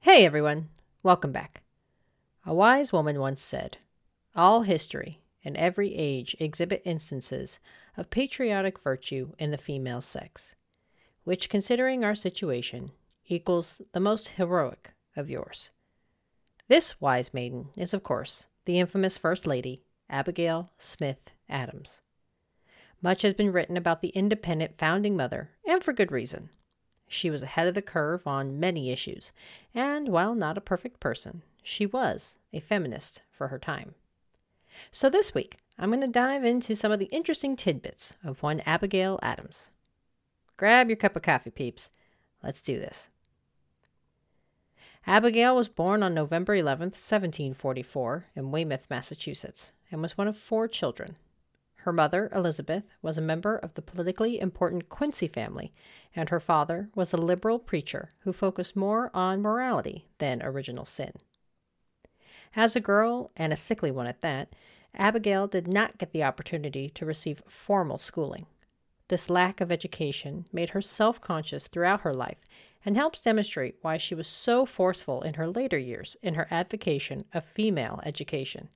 Hey everyone, welcome back. A wise woman once said, "All history and every age exhibit instances of patriotic virtue in the female sex, which, considering our situation, equals the most heroic of yours." This wise maiden is, of course, the infamous First Lady, Abigail Smith Adams. Much has been written about the independent founding mother, and for good reason. She was ahead of the curve on many issues, and while not a perfect person, she was a feminist for her time. So this week, I'm going to dive into some of the interesting tidbits of one Abigail Adams. Grab your cup of coffee, peeps. Let's do this. Abigail was born on November 11th, 1744, in Weymouth, Massachusetts, and was one of four children. Her mother, Elizabeth, was a member of the politically important Quincy family, and her father was a liberal preacher who focused more on morality than original sin. As a girl, and a sickly one at that, Abigail did not get the opportunity to receive formal schooling. This lack of education made her self-conscious throughout her life and helps demonstrate why she was so forceful in her later years in her advocacy of female education.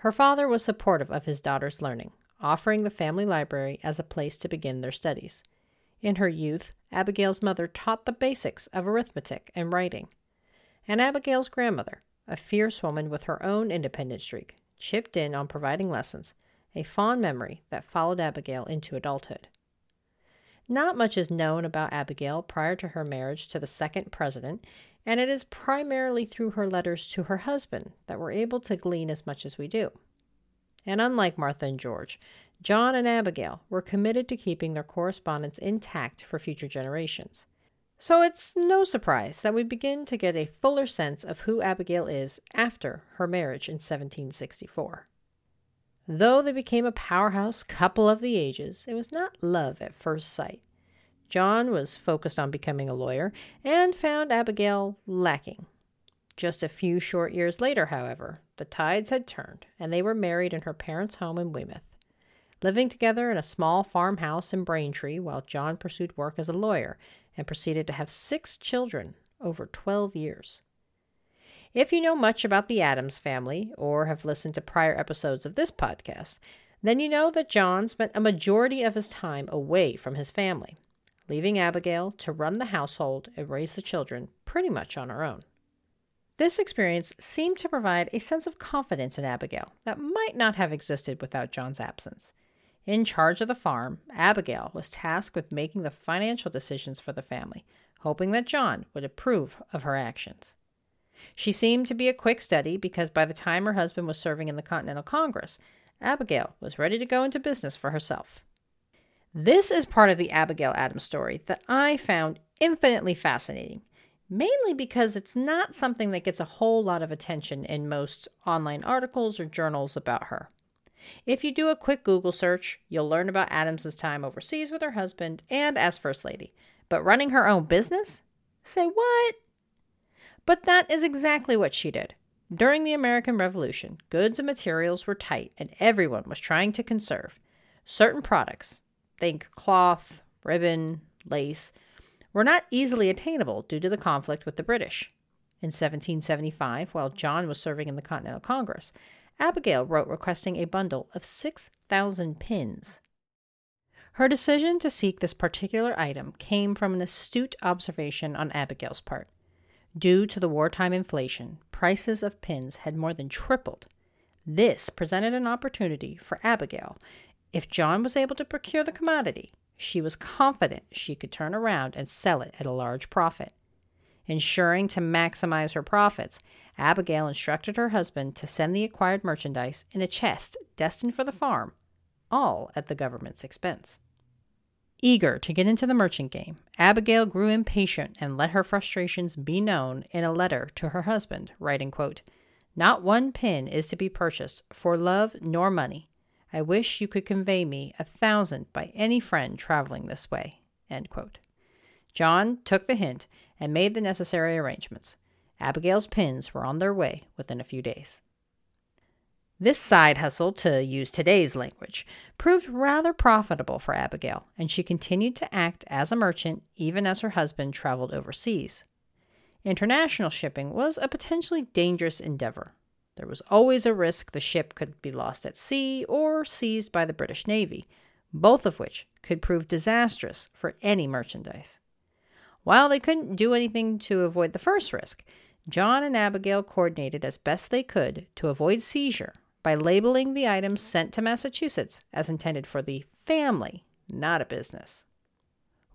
Her father was supportive of his daughter's learning, offering the family library as a place to begin their studies. In her youth, Abigail's mother taught the basics of arithmetic and writing. And Abigail's grandmother, a fierce woman with her own independent streak, chipped in on providing lessons, a fond memory that followed Abigail into adulthood. Not much is known about Abigail prior to her marriage to the second president, and it is primarily through her letters to her husband that we're able to glean as much as we do. And unlike Martha and George, John and Abigail were committed to keeping their correspondence intact for future generations. So it's no surprise that we begin to get a fuller sense of who Abigail is after her marriage in 1764. Though they became a powerhouse couple of the ages, it was not love at first sight. John was focused on becoming a lawyer and found Abigail lacking. Just a few short years later, however, the tides had turned and they were married in her parents' home in Weymouth. Living together in a small farmhouse in Braintree while John pursued work as a lawyer and proceeded to have 6 children over 12 years. If you know much about the Adams family or have listened to prior episodes of this podcast, then you know that John spent a majority of his time away from his family, leaving Abigail to run the household and raise the children pretty much on her own. This experience seemed to provide a sense of confidence in Abigail that might not have existed without John's absence. In charge of the farm, Abigail was tasked with making the financial decisions for the family, hoping that John would approve of her actions. She seemed to be a quick study because by the time her husband was serving in the Continental Congress, Abigail was ready to go into business for herself. This is part of the Abigail Adams story that I found infinitely fascinating, mainly because it's not something that gets a whole lot of attention in most online articles or journals about her. If you do a quick Google search, you'll learn about Adams' time overseas with her husband and as First Lady, but running her own business? Say what? But that is exactly what she did. During the American Revolution, goods and materials were tight and everyone was trying to conserve certain products. Think cloth, ribbon, lace, were not easily attainable due to the conflict with the British. In 1775, while John was serving in the Continental Congress, Abigail wrote requesting a bundle of 6,000 pins. Her decision to seek this particular item came from an astute observation on Abigail's part. Due to the wartime inflation, prices of pins had more than tripled. This presented an opportunity for Abigail. If John was able to procure the commodity, she was confident she could turn around and sell it at a large profit. Ensuring to maximize her profits, Abigail instructed her husband to send the acquired merchandise in a chest destined for the farm, all at the government's expense. Eager to get into the merchant game, Abigail grew impatient and let her frustrations be known in a letter to her husband, writing, quote, "Not one pin is to be purchased for love nor money. I wish you could convey me 1,000 by any friend traveling this way." End quote. John took the hint and made the necessary arrangements. Abigail's pins were on their way within a few days. This side hustle, to use today's language, proved rather profitable for Abigail, and she continued to act as a merchant even as her husband traveled overseas. International shipping was a potentially dangerous endeavor. There was always a risk the ship could be lost at sea or seized by the British Navy, both of which could prove disastrous for any merchandise. While they couldn't do anything to avoid the first risk, John and Abigail coordinated as best they could to avoid seizure by labeling the items sent to Massachusetts as intended for the family, not a business.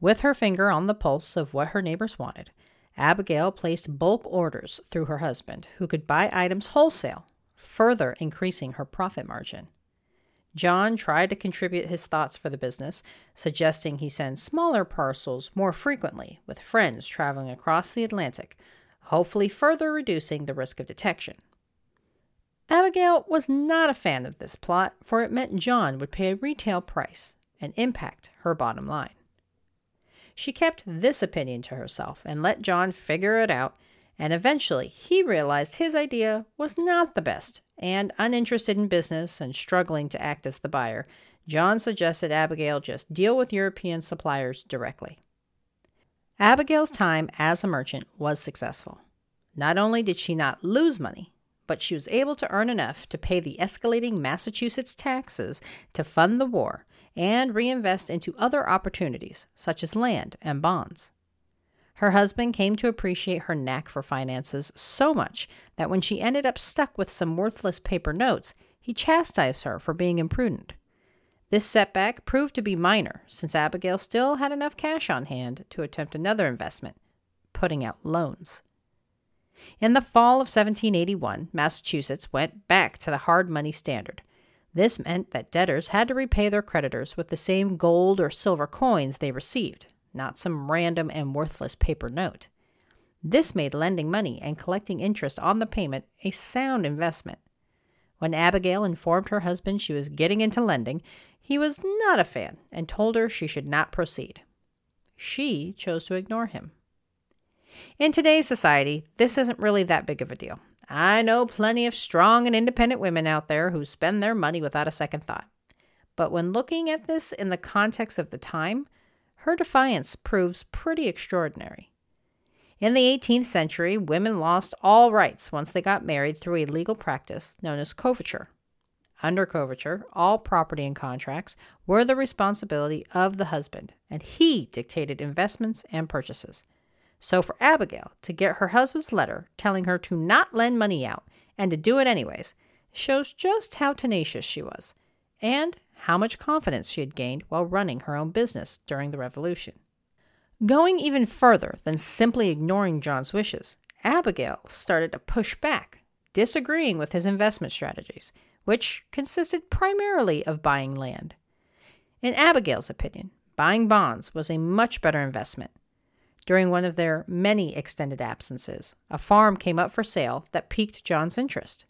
With her finger on the pulse of what her neighbors wanted, Abigail placed bulk orders through her husband, who could buy items wholesale, further increasing her profit margin. John tried to contribute his thoughts for the business, suggesting he send smaller parcels more frequently with friends traveling across the Atlantic, hopefully further reducing the risk of detection. Abigail was not a fan of this plot, for it meant John would pay a retail price and impact her bottom line. She kept this opinion to herself and let John figure it out, and eventually he realized his idea was not the best, and uninterested in business and struggling to act as the buyer, John suggested Abigail just deal with European suppliers directly. Abigail's time as a merchant was successful. Not only did she not lose money, but she was able to earn enough to pay the escalating Massachusetts taxes to fund the war and reinvest into other opportunities, such as land and bonds. Her husband came to appreciate her knack for finances so much that when she ended up stuck with some worthless paper notes, he chastised her for being imprudent. This setback proved to be minor, since Abigail still had enough cash on hand to attempt another investment, putting out loans. In the fall of 1781, Massachusetts went back to the hard money standard. This meant that debtors had to repay their creditors with the same gold or silver coins they received, not some random and worthless paper note. This made lending money and collecting interest on the payment a sound investment. When Abigail informed her husband she was getting into lending, he was not a fan and told her she should not proceed. She chose to ignore him. In today's society, this isn't really that big of a deal. I know plenty of strong and independent women out there who spend their money without a second thought. But when looking at this in the context of the time, her defiance proves pretty extraordinary. In the 18th century, women lost all rights once they got married through a legal practice known as coverture. Under coverture, all property and contracts were the responsibility of the husband, and he dictated investments and purchases. So for Abigail to get her husband's letter telling her to not lend money out and to do it anyways shows just how tenacious she was and how much confidence she had gained while running her own business during the Revolution. Going even further than simply ignoring John's wishes, Abigail started to push back, disagreeing with his investment strategies, which consisted primarily of buying land. In Abigail's opinion, buying bonds was a much better investment. During one of their many extended absences, a farm came up for sale that piqued John's interest.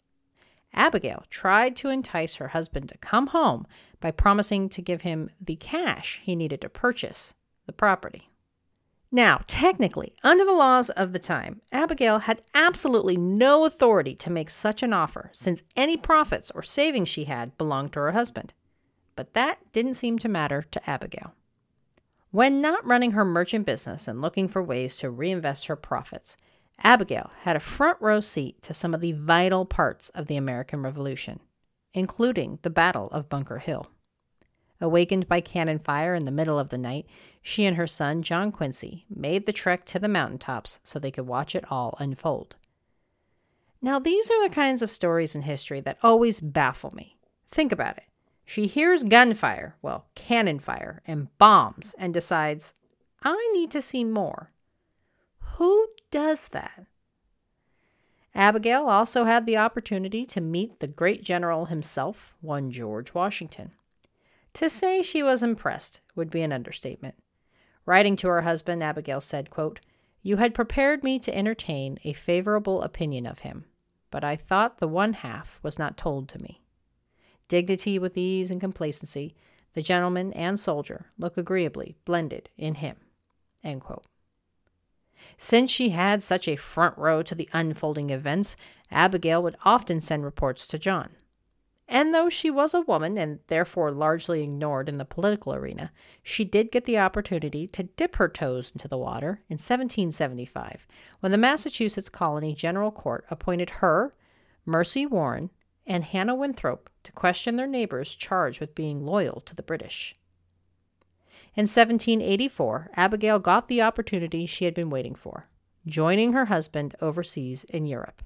Abigail tried to entice her husband to come home by promising to give him the cash he needed to purchase the property. Now, technically, under the laws of the time, Abigail had absolutely no authority to make such an offer, since any profits or savings she had belonged to her husband. But that didn't seem to matter to Abigail. When not running her merchant business and looking for ways to reinvest her profits, Abigail had a front row seat to some of the vital parts of the American Revolution, including the Battle of Bunker Hill. Awakened by cannon fire in the middle of the night, she and her son, John Quincy, made the trek to the mountaintops so they could watch it all unfold. Now, these are the kinds of stories in history that always baffle me. Think about it. She hears gunfire, well, cannon fire, and bombs, and decides, I need to see more. Who does that? Abigail also had the opportunity to meet the great general himself, one George Washington. To say she was impressed would be an understatement. Writing to her husband, Abigail said, quote, "You had prepared me to entertain a favorable opinion of him, but I thought the one half was not told to me. Dignity with ease and complacency, the gentleman and soldier look agreeably blended in him." End quote. Since she had such a front row to the unfolding events, Abigail would often send reports to John. And though she was a woman and therefore largely ignored in the political arena, she did get the opportunity to dip her toes into the water in 1775 when the Massachusetts Colony General Court appointed her, Mercy Warren, and Hannah Winthrop to question their neighbors charged with being loyal to the British. In 1784, Abigail got the opportunity she had been waiting for, joining her husband overseas in Europe.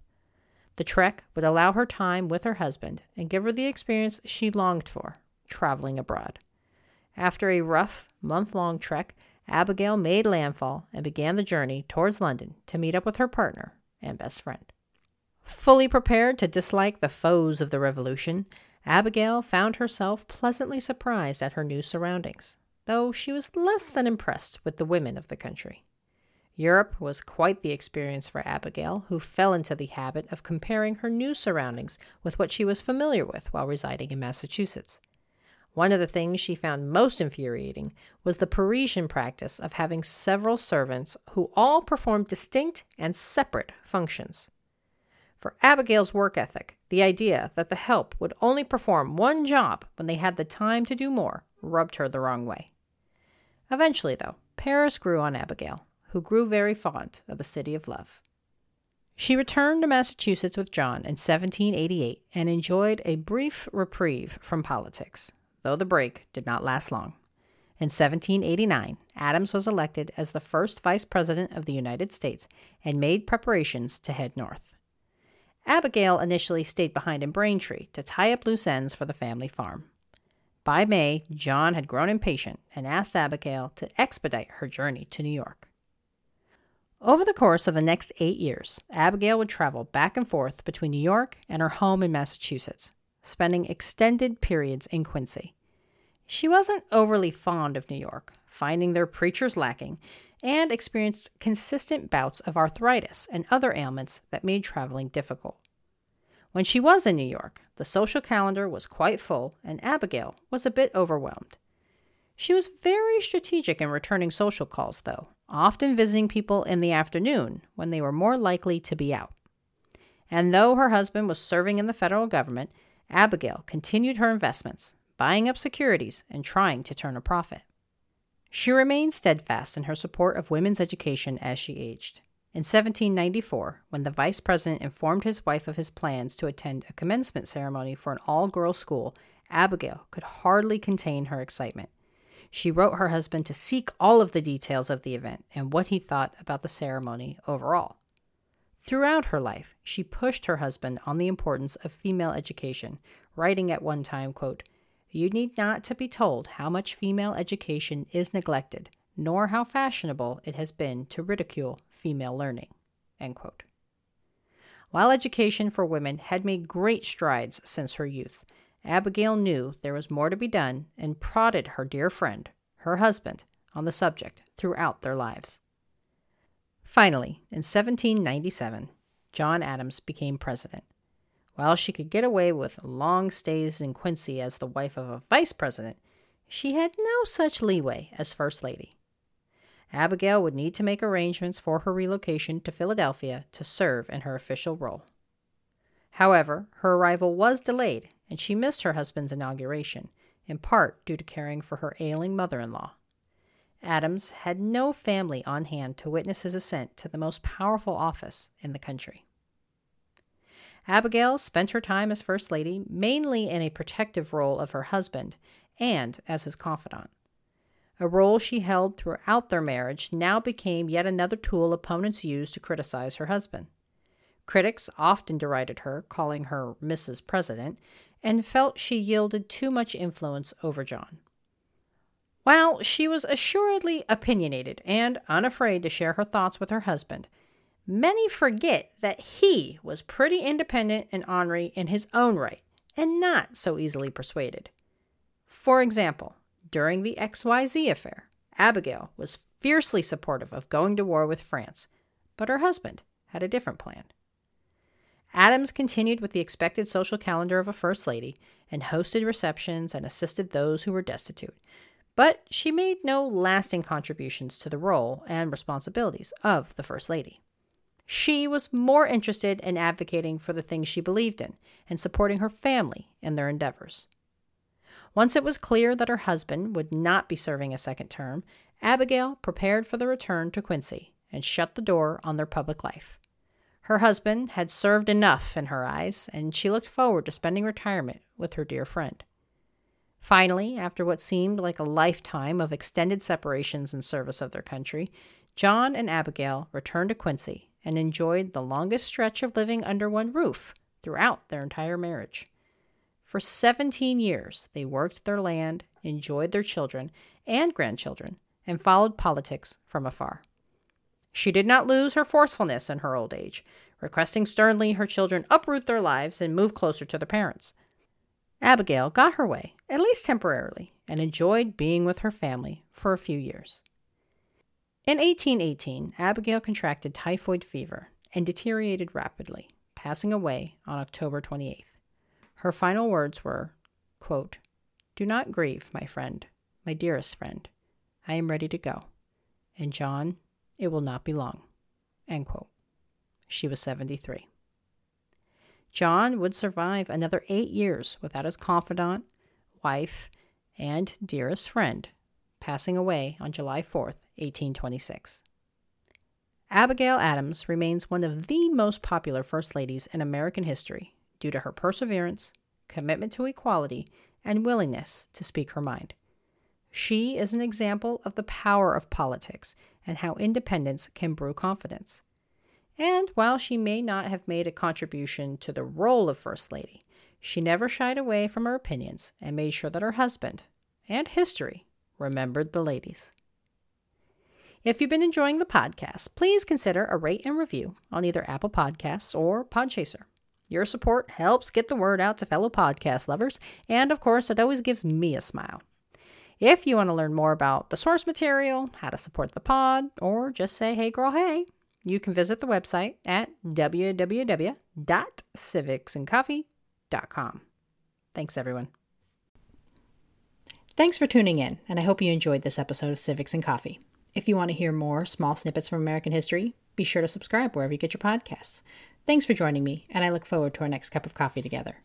The trek would allow her time with her husband and give her the experience she longed for, traveling abroad. After a rough, month-long trek, Abigail made landfall and began the journey towards London to meet up with her partner and best friend. Fully prepared to dislike the foes of the Revolution, Abigail found herself pleasantly surprised at her new surroundings, though she was less than impressed with the women of the country. Europe was quite the experience for Abigail, who fell into the habit of comparing her new surroundings with what she was familiar with while residing in Massachusetts. One of the things she found most infuriating was the Parisian practice of having several servants who all performed distinct and separate functions. For Abigail's work ethic, the idea that the help would only perform one job when they had the time to do more rubbed her the wrong way. Eventually, though, Paris grew on Abigail, who grew very fond of the City of Love. She returned to Massachusetts with John in 1788 and enjoyed a brief reprieve from politics, though the break did not last long. In 1789, Adams was elected as the first Vice President of the United States and made preparations to head north. Abigail initially stayed behind in Braintree to tie up loose ends for the family farm. By May, John had grown impatient and asked Abigail to expedite her journey to New York. Over the course of the next 8 years, Abigail would travel back and forth between New York and her home in Massachusetts, spending extended periods in Quincy. She wasn't overly fond of New York, finding their preachers lacking, and experienced consistent bouts of arthritis and other ailments that made traveling difficult. When she was in New York, the social calendar was quite full, and Abigail was a bit overwhelmed. She was very strategic in returning social calls, though, often visiting people in the afternoon when they were more likely to be out. And though her husband was serving in the federal government, Abigail continued her investments, buying up securities and trying to turn a profit. She remained steadfast in her support of women's education as she aged. In 1794, when the vice president informed his wife of his plans to attend a commencement ceremony for an all-girls school, Abigail could hardly contain her excitement. She wrote her husband to seek all of the details of the event and what he thought about the ceremony overall. Throughout her life, she pushed her husband on the importance of female education, writing at one time, quote, "You need not to be told how much female education is neglected, nor how fashionable it has been to ridicule female learning." End quote. While education for women had made great strides since her youth, Abigail knew there was more to be done and prodded her dear friend, her husband, on the subject throughout their lives. Finally, in 1797, John Adams became president. While she could get away with long stays in Quincy as the wife of a vice president, she had no such leeway as first lady. Abigail would need to make arrangements for her relocation to Philadelphia to serve in her official role. However, her arrival was delayed, and she missed her husband's inauguration, in part due to caring for her ailing mother-in-law. Adams had no family on hand to witness his ascent to the most powerful office in the country. Abigail spent her time as First Lady mainly in a protective role of her husband and as his confidant. A role she held throughout their marriage now became yet another tool opponents used to criticize her husband. Critics often derided her, calling her Mrs. President, and felt she yielded too much influence over John. While she was assuredly opinionated and unafraid to share her thoughts with her husband, many forget that he was pretty independent and ornery in his own right, and not so easily persuaded. For example, during the XYZ affair, Abigail was fiercely supportive of going to war with France, but her husband had a different plan. Adams continued with the expected social calendar of a first lady and hosted receptions and assisted those who were destitute, but she made no lasting contributions to the role and responsibilities of the first lady. She was more interested in advocating for the things she believed in and supporting her family in their endeavors. Once it was clear that her husband would not be serving a second term, Abigail prepared for the return to Quincy and shut the door on their public life. Her husband had served enough in her eyes, and she looked forward to spending retirement with her dear friend. Finally, after what seemed like a lifetime of extended separations in service of their country, John and Abigail returned to Quincy and enjoyed the longest stretch of living under one roof throughout their entire marriage. For 17 years, they worked their land, enjoyed their children and grandchildren, and followed politics from afar. She did not lose her forcefulness in her old age, requesting sternly her children uproot their lives and move closer to their parents. Abigail got her way, at least temporarily, and enjoyed being with her family for a few years. In 1818, Abigail contracted typhoid fever and deteriorated rapidly, passing away on October 28th. Her final words were, quote, "Do not grieve, my friend, my dearest friend. I am ready to go. And John, it will not be long." End quote. She was 73. John would survive another 8 years without his confidant, wife, and dearest friend, passing away on July 4th, 1826. Abigail Adams remains one of the most popular first ladies in American history, due to her perseverance, commitment to equality, and willingness to speak her mind. She is an example of the power of politics and how independence can brew confidence. And while she may not have made a contribution to the role of First Lady, she never shied away from her opinions and made sure that her husband, and history, remembered the ladies. If you've been enjoying the podcast, please consider a rate and review on either Apple Podcasts or Podchaser. Your support helps get the word out to fellow podcast lovers, and of course, it always gives me a smile. If you want to learn more about the source material, how to support the pod, or just say, hey girl, hey, you can visit the website at www.civicsandcoffee.com. Thanks, everyone. Thanks for tuning in, and I hope you enjoyed this episode of Civics and Coffee. If you want to hear more small snippets from American history, be sure to subscribe wherever you get your podcasts. Thanks for joining me, and I look forward to our next cup of coffee together.